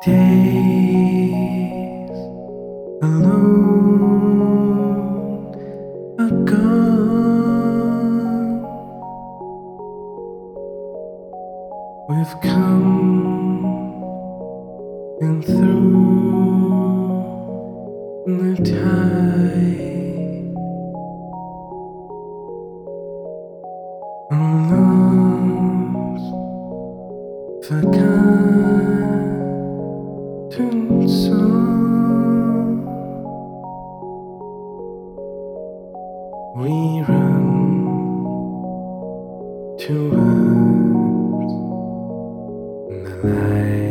Days alone are gone. We've come and through the tide, our love's forgotten song. We run towards the light.